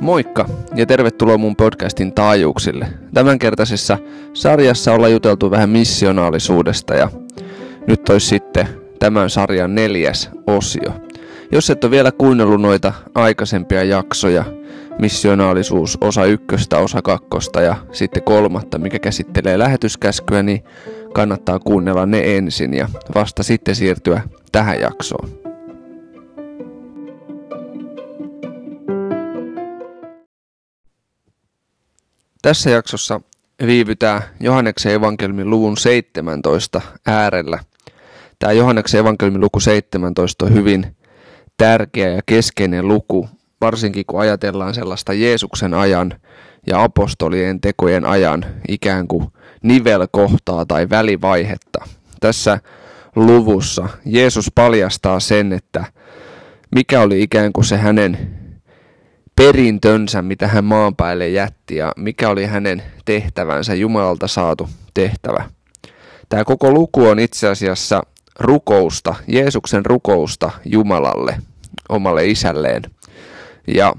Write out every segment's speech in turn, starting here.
Moikka ja tervetuloa mun podcastin taajuuksille. Tämänkertaisessa sarjassa ollaan juteltu vähän missionaalisuudesta ja nyt olisi sitten tämän sarjan 4. osio. Jos et ole vielä kuunnellut noita aikaisempia jaksoja, missionaalisuus osa 1, osa 2 ja sitten 3, mikä käsittelee lähetyskäskyä, niin kannattaa kuunnella ne ensin ja vasta sitten siirtyä tähän jaksoon. Tässä jaksossa viivytään Johanneksen evankeliumin luvun 17 äärellä. Tämä Johanneksen evankeliumin luku 17 on hyvin tärkeä ja keskeinen luku, varsinkin kun ajatellaan sellaista Jeesuksen ajan ja apostolien tekojen ajan ikään kuin nivelkohtaa tai välivaihetta. Tässä luvussa Jeesus paljastaa sen, että mikä oli ikään kuin se hänen perintönsä, mitä hän maan päälle jätti ja mikä oli hänen tehtävänsä, Jumalalta saatu tehtävä. Tämä koko luku on itse asiassa rukousta, Jeesuksen rukousta Jumalalle, omalle isälleen. Ja,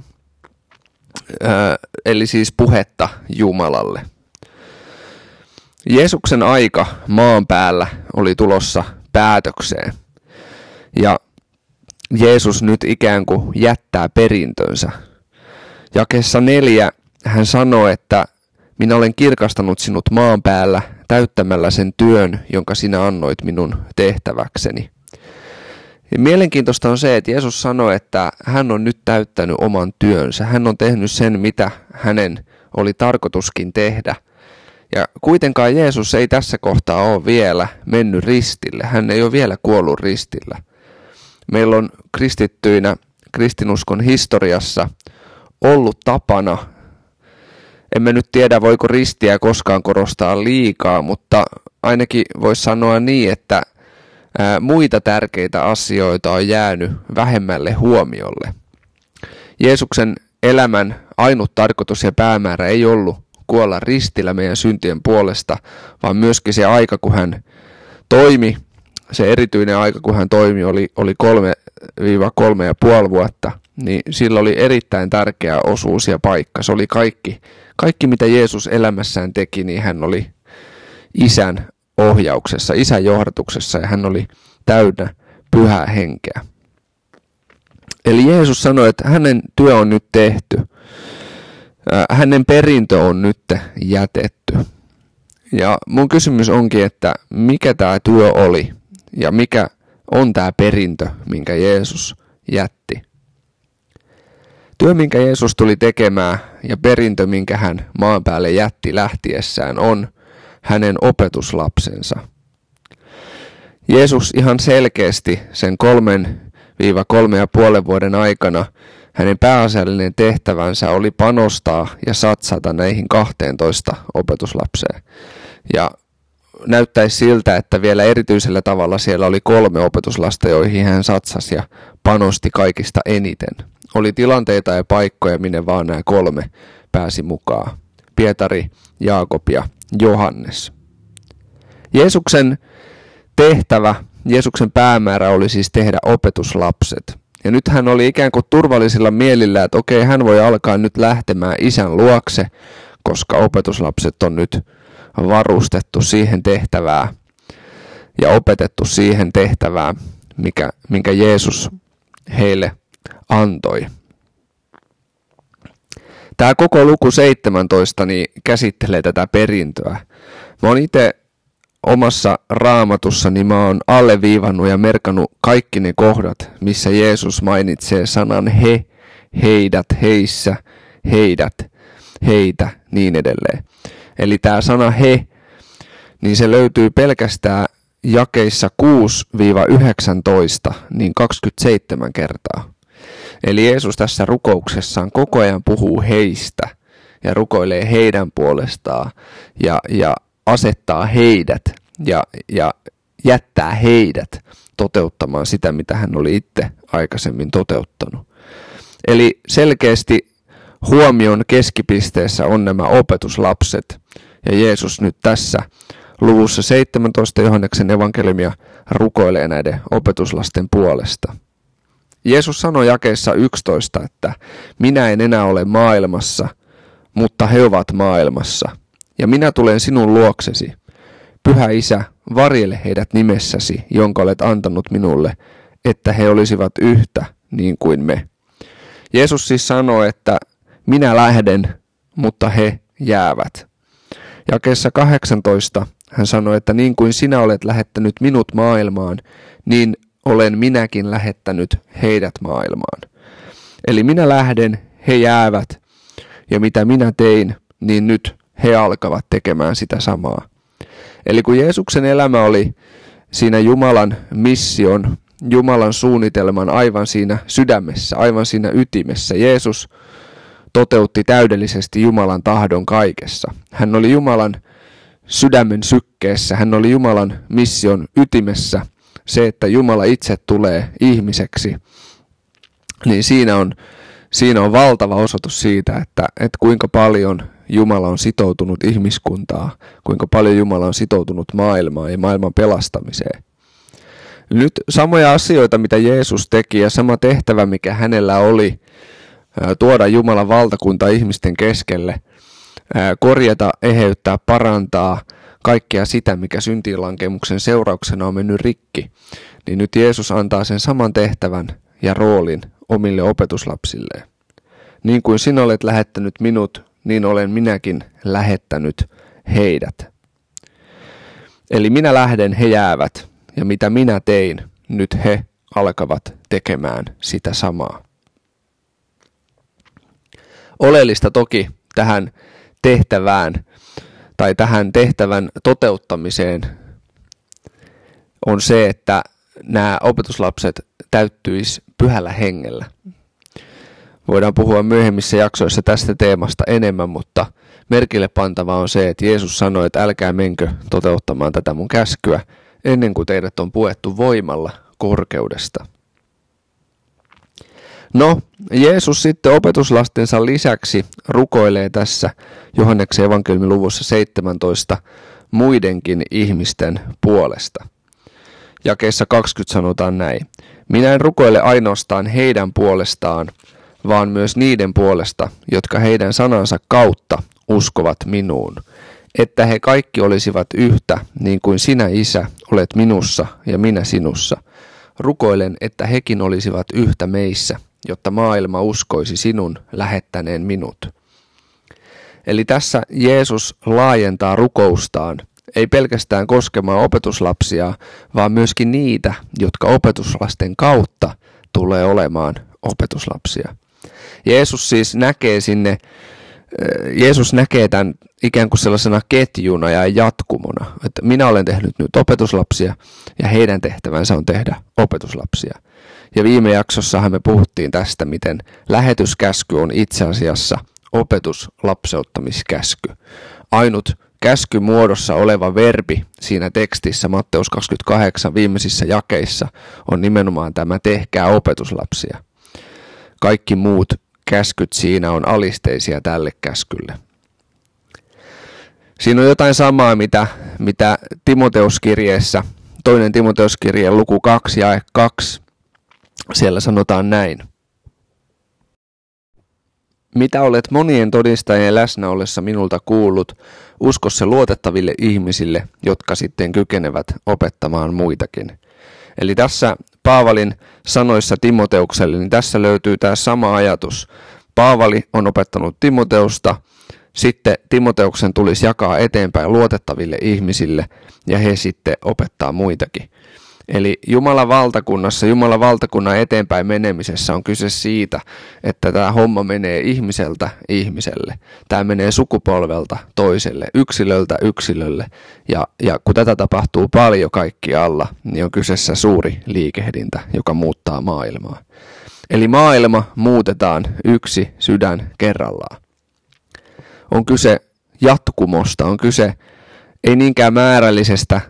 eli siis puhetta Jumalalle. Jeesuksen aika maan päällä oli tulossa päätökseen. Ja Jeesus nyt ikään kuin jättää perintönsä. Jakeessa 4 hän sanoo, että minä olen kirkastanut sinut maan päällä täyttämällä sen työn, jonka sinä annoit minun tehtäväkseni. Ja mielenkiintoista on se, että Jeesus sanoi, että hän on nyt täyttänyt oman työnsä. Hän on tehnyt sen, mitä hänen oli tarkoituskin tehdä. Ja kuitenkaan Jeesus ei tässä kohtaa ole vielä mennyt ristille. Hän ei ole vielä kuollut ristillä. Meillä on kristittyinä kristinuskon historiassa ollut tapana, emme nyt tiedä voiko ristiä koskaan korostaa liikaa, mutta ainakin voisi sanoa niin, että muita tärkeitä asioita on jäänyt vähemmälle huomiolle. Jeesuksen elämän ainut tarkoitus ja päämäärä ei ollut kuolla ristillä meidän syntien puolesta, vaan myöskin se aika, kun hän toimi, se erityinen aika, kun hän toimi, oli 3-3,5 vuotta. Niin sillä oli erittäin tärkeä osuus ja paikka. Se oli kaikki, mitä Jeesus elämässään teki, niin hän oli isän ohjauksessa, isän johdatuksessa ja hän oli täynnä pyhää henkeä. Eli Jeesus sanoi, että hänen työ on nyt tehty. Hänen perintö on nyt jätetty. Ja mun kysymys onkin, että mikä tämä työ oli ja mikä on tämä perintö, minkä Jeesus jätti. Työ, minkä Jeesus tuli tekemään ja perintö, minkä hän maan päälle jätti lähtiessään, on hänen opetuslapsensa. Jeesus ihan selkeästi sen 3-3,5 vuoden aikana hänen pääasiallinen tehtävänsä oli panostaa ja satsata näihin 12 opetuslapseen. Ja näyttäisi siltä, että vielä erityisellä tavalla siellä oli 3 opetuslasta, joihin hän satsasi ja panosti kaikista eniten. Oli tilanteita ja paikkoja, minne vaan nämä 3 pääsi mukaan. Pietari, Jaakob ja Johannes. Jeesuksen tehtävä, Jeesuksen päämäärä oli siis tehdä opetuslapset. Ja nyt hän oli ikään kuin turvallisilla mielillä, että okei, hän voi alkaa nyt lähtemään isän luokse, koska opetuslapset on nyt varustettu siihen tehtävään ja opetettu siihen tehtävään, minkä Jeesus heille antoi. Tämä koko luku 17 niin käsittelee tätä perintöä. Mä oon itse omassa raamatussani mä oon alleviivannut ja merkannut kaikki ne kohdat, missä Jeesus mainitsee sanan he, heidät, heissä, heidät, heitä, niin edelleen. Eli tämä sana he, niin se löytyy pelkästään jakeissa 6-19, niin 27 kertaa. Eli Jeesus tässä rukouksessaan koko ajan puhuu heistä ja rukoilee heidän puolestaan ja asettaa heidät ja jättää heidät toteuttamaan sitä, mitä hän oli itse aikaisemmin toteuttanut. Eli selkeästi huomion keskipisteessä on nämä opetuslapset ja Jeesus nyt tässä Luvussa 17 Johanneksen evankeliumia rukoilee näiden opetuslasten puolesta. Jeesus sanoi jakeessa 11, että minä en enää ole maailmassa, mutta he ovat maailmassa, ja minä tulen sinun luoksesi. Pyhä Isä, varjele heidät nimessäsi, jonka olet antanut minulle, että he olisivat yhtä niin kuin me. Jeesus siis sanoo, että minä lähden, mutta he jäävät. Jakeessa 18 hän sanoi, että niin kuin sinä olet lähettänyt minut maailmaan, niin olen minäkin lähettänyt heidät maailmaan. Eli minä lähden, he jäävät, ja mitä minä tein, niin nyt he alkavat tekemään sitä samaa. Eli kun Jeesuksen elämä oli siinä Jumalan mission, Jumalan suunnitelman aivan siinä sydämessä, aivan siinä ytimessä, Jeesus toteutti täydellisesti Jumalan tahdon kaikessa. Hän oli Jumalan sydämen sykkeessä, hän oli Jumalan mission ytimessä. Se, että Jumala itse tulee ihmiseksi, niin siinä on valtava osoitus siitä, että kuinka paljon Jumala on sitoutunut ihmiskuntaa, kuinka paljon Jumala on sitoutunut maailmaan ja maailman pelastamiseen. Nyt samoja asioita, mitä Jeesus teki ja sama tehtävä, mikä hänellä oli, tuoda Jumalan valtakunta ihmisten keskelle, korjata, eheyttää, parantaa kaikkea sitä, mikä syntiinlankemuksen seurauksena on mennyt rikki, niin nyt Jeesus antaa sen saman tehtävän ja roolin omille opetuslapsilleen. Niin kuin sinä olet lähettänyt minut, niin olen minäkin lähettänyt heidät. Eli minä lähden, he jäävät, ja mitä minä tein, nyt he alkavat tekemään sitä samaa. Oleellista toki tähän tehtävään tai tähän tehtävän toteuttamiseen on se, että nämä opetuslapset täyttyisi Pyhällä Hengellä. Voidaan puhua myöhemmissä jaksoissa tästä teemasta enemmän, mutta merkille pantavaa on se, että Jeesus sanoi, että älkää menkö toteuttamaan tätä mun käskyä ennen kuin teidät on puettu voimalla korkeudesta. No, Jeesus sitten opetuslastensa lisäksi rukoilee tässä Johanneksen evankeliumin luvussa 17 muidenkin ihmisten puolesta. Jakeessa 20 sanotaan näin. Minä en rukoile ainoastaan heidän puolestaan, vaan myös niiden puolesta, jotka heidän sanansa kautta uskovat minuun, että he kaikki olisivat yhtä, niin kuin sinä, Isä, olet minussa ja minä sinussa. Rukoilen, että hekin olisivat yhtä meissä, jotta maailma uskoisi sinun lähettäneen minut. Eli tässä Jeesus laajentaa rukoustaan, ei pelkästään koskemaan opetuslapsia, vaan myöskin niitä, jotka opetuslasten kautta tulee olemaan opetuslapsia. Jeesus siis näkee tämän ikään kuin sellaisena ketjuna ja jatkumona, että minä olen tehnyt nyt opetuslapsia ja heidän tehtävänsä on tehdä opetuslapsia. Ja viime jaksossahan me puhuttiin tästä, miten lähetyskäsky on itse asiassa opetuslapseuttamiskäsky. Ainut käskymuodossa oleva verbi siinä tekstissä Matteus 28 viimeisissä jakeissa on nimenomaan tämä tehkää opetuslapsia. Kaikki muut käskyt siinä on alisteisia tälle käskylle. Siinä on jotain samaa, mitä Timoteuskirjeessä, 2. Timoteuskirjeen luku 2 jae 2, siellä sanotaan näin. Mitä olet monien todistajien läsnä ollessa minulta kuullut, usko se luotettaville ihmisille, jotka sitten kykenevät opettamaan muitakin. Eli tässä Paavalin sanoissa Timoteukselle, niin tässä löytyy tämä sama ajatus. Paavali on opettanut Timoteusta, sitten Timoteuksen tulisi jakaa eteenpäin luotettaville ihmisille ja he sitten opettaa muitakin. Eli Jumalan valtakunnassa, Jumalan valtakunnan eteenpäin menemisessä on kyse siitä, että tämä homma menee ihmiseltä ihmiselle. Tämä menee sukupolvelta toiselle, yksilöltä yksilölle. Ja kun tätä tapahtuu paljon kaikkialla, niin on kyseessä suuri liikehdintä, joka muuttaa maailmaa. Eli maailma muutetaan yksi sydän kerrallaan. On kyse jatkumosta, on kyse ei niinkään määrällisestä,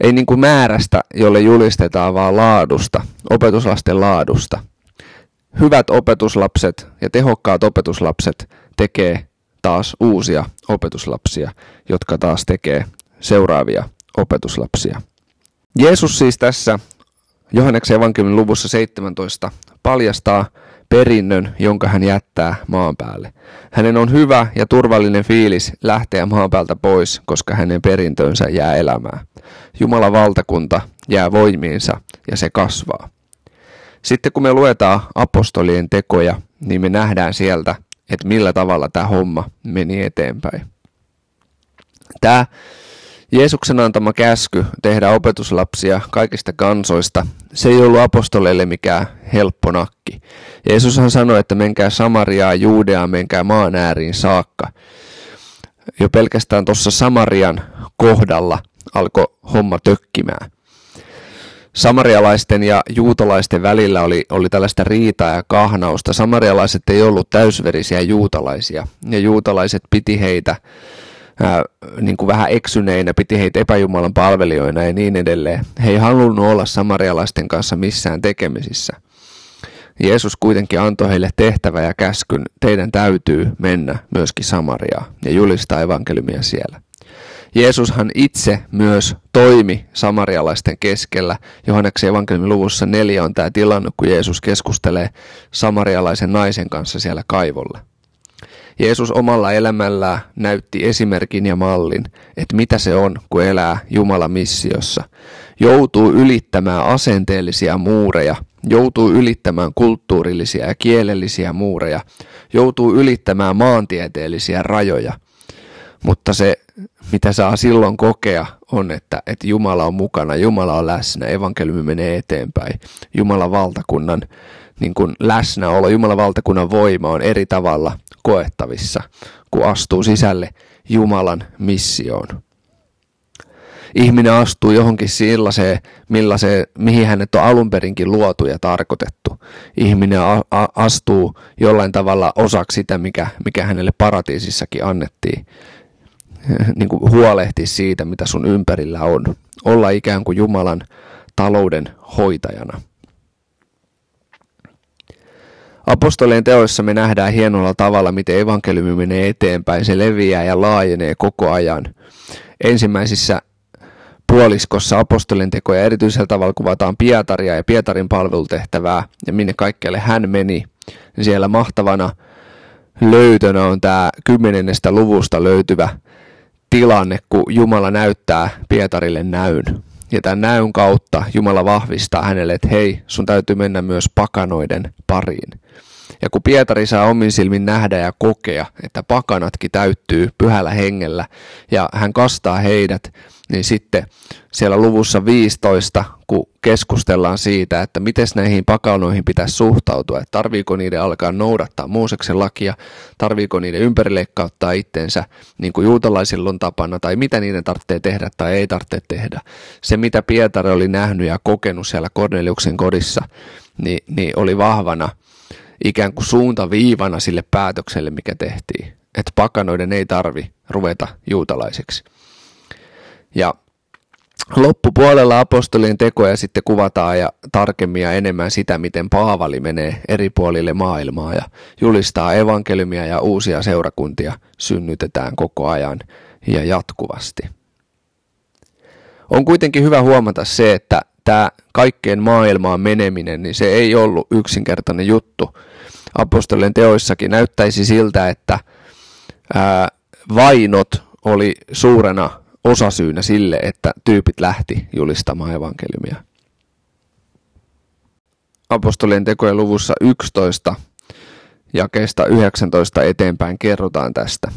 ei niin kuin määrästä, jolle julistetaan, vaan laadusta, opetuslasten laadusta. Hyvät opetuslapset ja tehokkaat opetuslapset tekee taas uusia opetuslapsia, jotka taas tekee seuraavia opetuslapsia. Jeesus siis tässä Johanneksen evankeliumin luvussa 17 paljastaa perinnön, jonka hän jättää maan päälle. Hänen on hyvä ja turvallinen fiilis lähteä maan päältä pois, koska hänen perintönsä jää elämään. Jumalan valtakunta jää voimiinsa ja se kasvaa. Sitten kun me luetaan apostolien tekoja, niin me nähdään sieltä, että millä tavalla tämä homma meni eteenpäin. Tämä Jeesuksen antama käsky tehdä opetuslapsia kaikista kansoista, se ei ollut apostoleille mikään helppo nakki. Jeesushan sanoi, että menkää Samariaa, Juudeaa, menkää maan ääriin saakka. Jo pelkästään tuossa Samarian kohdalla alkoi homma tökkimään. Samarialaisten ja juutalaisten välillä oli tällaista riitaa ja kahnausta. Samarialaiset ei ollut täysverisiä juutalaisia ja juutalaiset piti heitä niin kuin vähän eksyneinä, piti heitä epäjumalan palvelijoina ja niin edelleen. He ei halunnut olla samarialaisten kanssa missään tekemisissä. Jeesus kuitenkin antoi heille tehtävän ja käskyn, teidän täytyy mennä myöskin Samariaan ja julistaa evankeliumia siellä. Jeesushan itse myös toimi samarialaisten keskellä. Johanneksen evankeliumin luvussa 4 on tämä tilanne, kun Jeesus keskustelee samarialaisen naisen kanssa siellä kaivolla. Jeesus omalla elämällään näytti esimerkin ja mallin, että mitä se on, kun elää Jumalan missiossa. Joutuu ylittämään asenteellisia muureja, joutuu ylittämään kulttuurillisia ja kielellisiä muureja, joutuu ylittämään maantieteellisiä rajoja. Mutta se, mitä saa silloin kokea, on, että Jumala on mukana, Jumala on läsnä, evankeliumi menee eteenpäin. Jumalan valtakunnan niin kuin läsnäolo, Jumalan valtakunnan voima on eri tavalla koettavissa, kun astuu sisälle Jumalan missioon. Ihminen astuu johonkin sellaiseen, mihin hänet on alunperinkin luotu ja tarkoitettu. Ihminen astuu jollain tavalla osaksi sitä, mikä hänelle paratiisissakin annettiin. Niin kuin huolehti siitä, mitä sun ympärillä on. Olla ikään kuin Jumalan talouden hoitajana. Apostolien teoissa me nähdään hienolla tavalla, miten evankeliumi menee eteenpäin. Se leviää ja laajenee koko ajan. Ensimmäisissä puoliskossa apostolien tekoja erityisellä tavalla kuvataan Pietaria ja Pietarin palvelutehtävää ja minne kaikkialle hän meni. Siellä mahtavana löytönä on tämä 10. luvusta löytyvä tilanne, kun Jumala näyttää Pietarille näyn. Ja tämän näyn kautta Jumala vahvistaa hänelle, että hei, sun täytyy mennä myös pakanoiden pariin. Ja kun Pietari saa omin silmin nähdä ja kokea, että pakanatkin täyttyy pyhällä hengellä ja hän kastaa heidät, niin sitten siellä luvussa 15, kun keskustellaan siitä, että miten näihin pakanoihin pitäisi suhtautua, että tarviiko niiden alkaa noudattaa Mooseksen lakia, tarviiko niiden ympärileikkauttaa itsensä niin kuin juutalaisilla on tapana, tai mitä niiden tarvitsee tehdä tai ei tarvitse tehdä. Se, mitä Pietari oli nähnyt ja kokenut siellä Korneliuksen kodissa, niin oli vahvana ikään kuin suuntaviivana sille päätökselle, mikä tehtiin, että pakanoiden ei tarvi ruveta juutalaiseksi. Ja loppupuolella apostolien tekoja sitten kuvataan ja tarkemmin ja enemmän sitä, miten Paavali menee eri puolille maailmaa ja julistaa evankeliumia ja uusia seurakuntia synnytetään koko ajan ja jatkuvasti. On kuitenkin hyvä huomata se, että tämä kaikkeen maailmaan meneminen, niin se ei ollut yksinkertainen juttu. Apostolien teoissakin näyttäisi siltä, että vainot oli suurena osasyynä sille, että tyypit lähti julistamaan evankeliumia. Apostolien tekojen luvussa 11 jakeesta 19 eteenpäin kerrotaan tästä.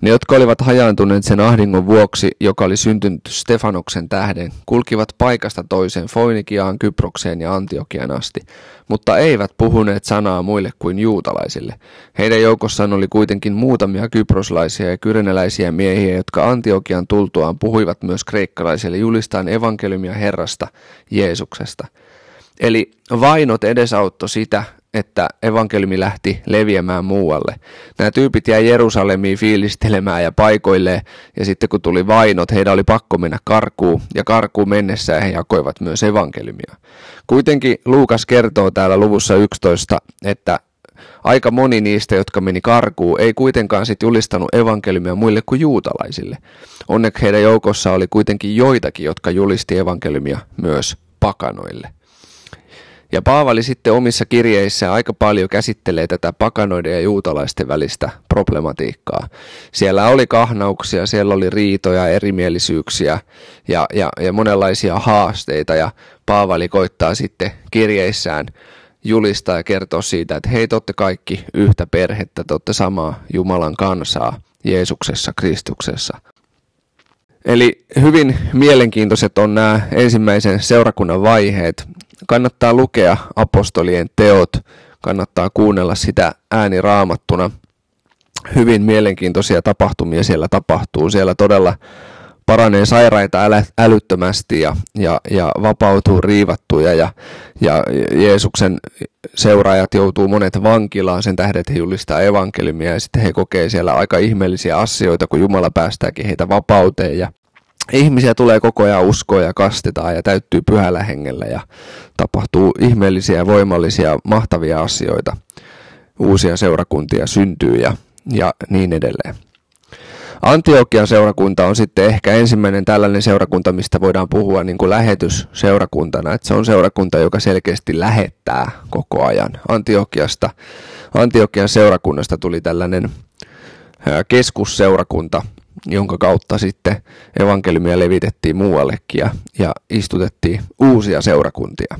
Ne, jotka olivat hajaantuneet sen ahdingon vuoksi, joka oli syntynyt Stefanoksen tähden, kulkivat paikasta toiseen Foinikiaan, Kyprokseen ja Antiokiaan asti, mutta eivät puhuneet sanaa muille kuin juutalaisille. Heidän joukossaan oli kuitenkin muutamia kyproslaisia ja kyreneläisiä miehiä, jotka Antiokian tultuaan puhuivat myös kreikkalaisille julistaen evankeliumia Herrasta Jeesuksesta. Eli vainot edesauttoi sitä, että evankeliumi lähti leviämään muualle. Nämä tyypit jäi Jerusalemiin fiilistelemään ja paikoilleen, ja sitten kun tuli vainot, heidän oli pakko mennä karkuun, ja karkuun mennessä he jakoivat myös evankeliumia. Kuitenkin Luukas kertoo täällä luvussa 11, että aika moni niistä, jotka meni karkuun, ei kuitenkaan sitten julistanut evankeliumia muille kuin juutalaisille. Onneksi heidän joukossa oli kuitenkin joitakin, jotka julisti evankeliumia myös pakanoille. Ja Paavali sitten omissa kirjeissään aika paljon käsittelee tätä pakanoiden ja juutalaisten välistä problematiikkaa. Siellä oli kahnauksia, siellä oli riitoja, erimielisyyksiä ja monenlaisia haasteita. Ja Paavali koittaa sitten kirjeissään julistaa ja kertoa siitä, että hei, te olette kaikki yhtä perhettä, te olette samaa Jumalan kansaa Jeesuksessa, Kristuksessa. Eli hyvin mielenkiintoiset on nämä ensimmäisen seurakunnan vaiheet. Kannattaa lukea apostolien teot, kannattaa kuunnella sitä ääniraamattuna. Hyvin mielenkiintoisia tapahtumia siellä tapahtuu. Siellä todella paranee sairaita älyttömästi ja vapautuu riivattuja ja Jeesuksen seuraajat joutuu monet vankilaan sen tähden, että he julistaa evankeliumia ja sitten he kokee siellä aika ihmeellisiä asioita, kun Jumala päästääkin heitä vapauteen ja ihmisiä tulee koko ajan uskoa ja kastetaan ja täyttyy pyhällä hengellä ja tapahtuu ihmeellisiä, voimallisia, mahtavia asioita. Uusia seurakuntia syntyy ja niin edelleen. Antiokian seurakunta on sitten ehkä ensimmäinen tällainen seurakunta, mistä voidaan puhua niin kuin lähetysseurakuntana. Että se on seurakunta, joka selkeästi lähettää koko ajan. Antiokian seurakunnasta tuli tällainen keskusseurakunta, jonka kautta sitten evankeliumia levitettiin muuallekin ja istutettiin uusia seurakuntia.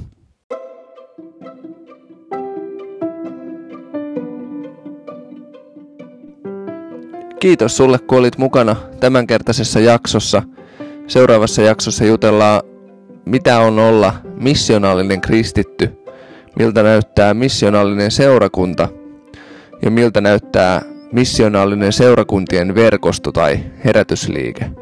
Kiitos sulle, kun olit mukana tämänkertaisessa jaksossa. Seuraavassa jaksossa jutellaan, mitä on olla missionaalinen kristitty, miltä näyttää missionaalinen seurakunta ja miltä näyttää missionaalinen seurakuntien verkosto tai herätysliike.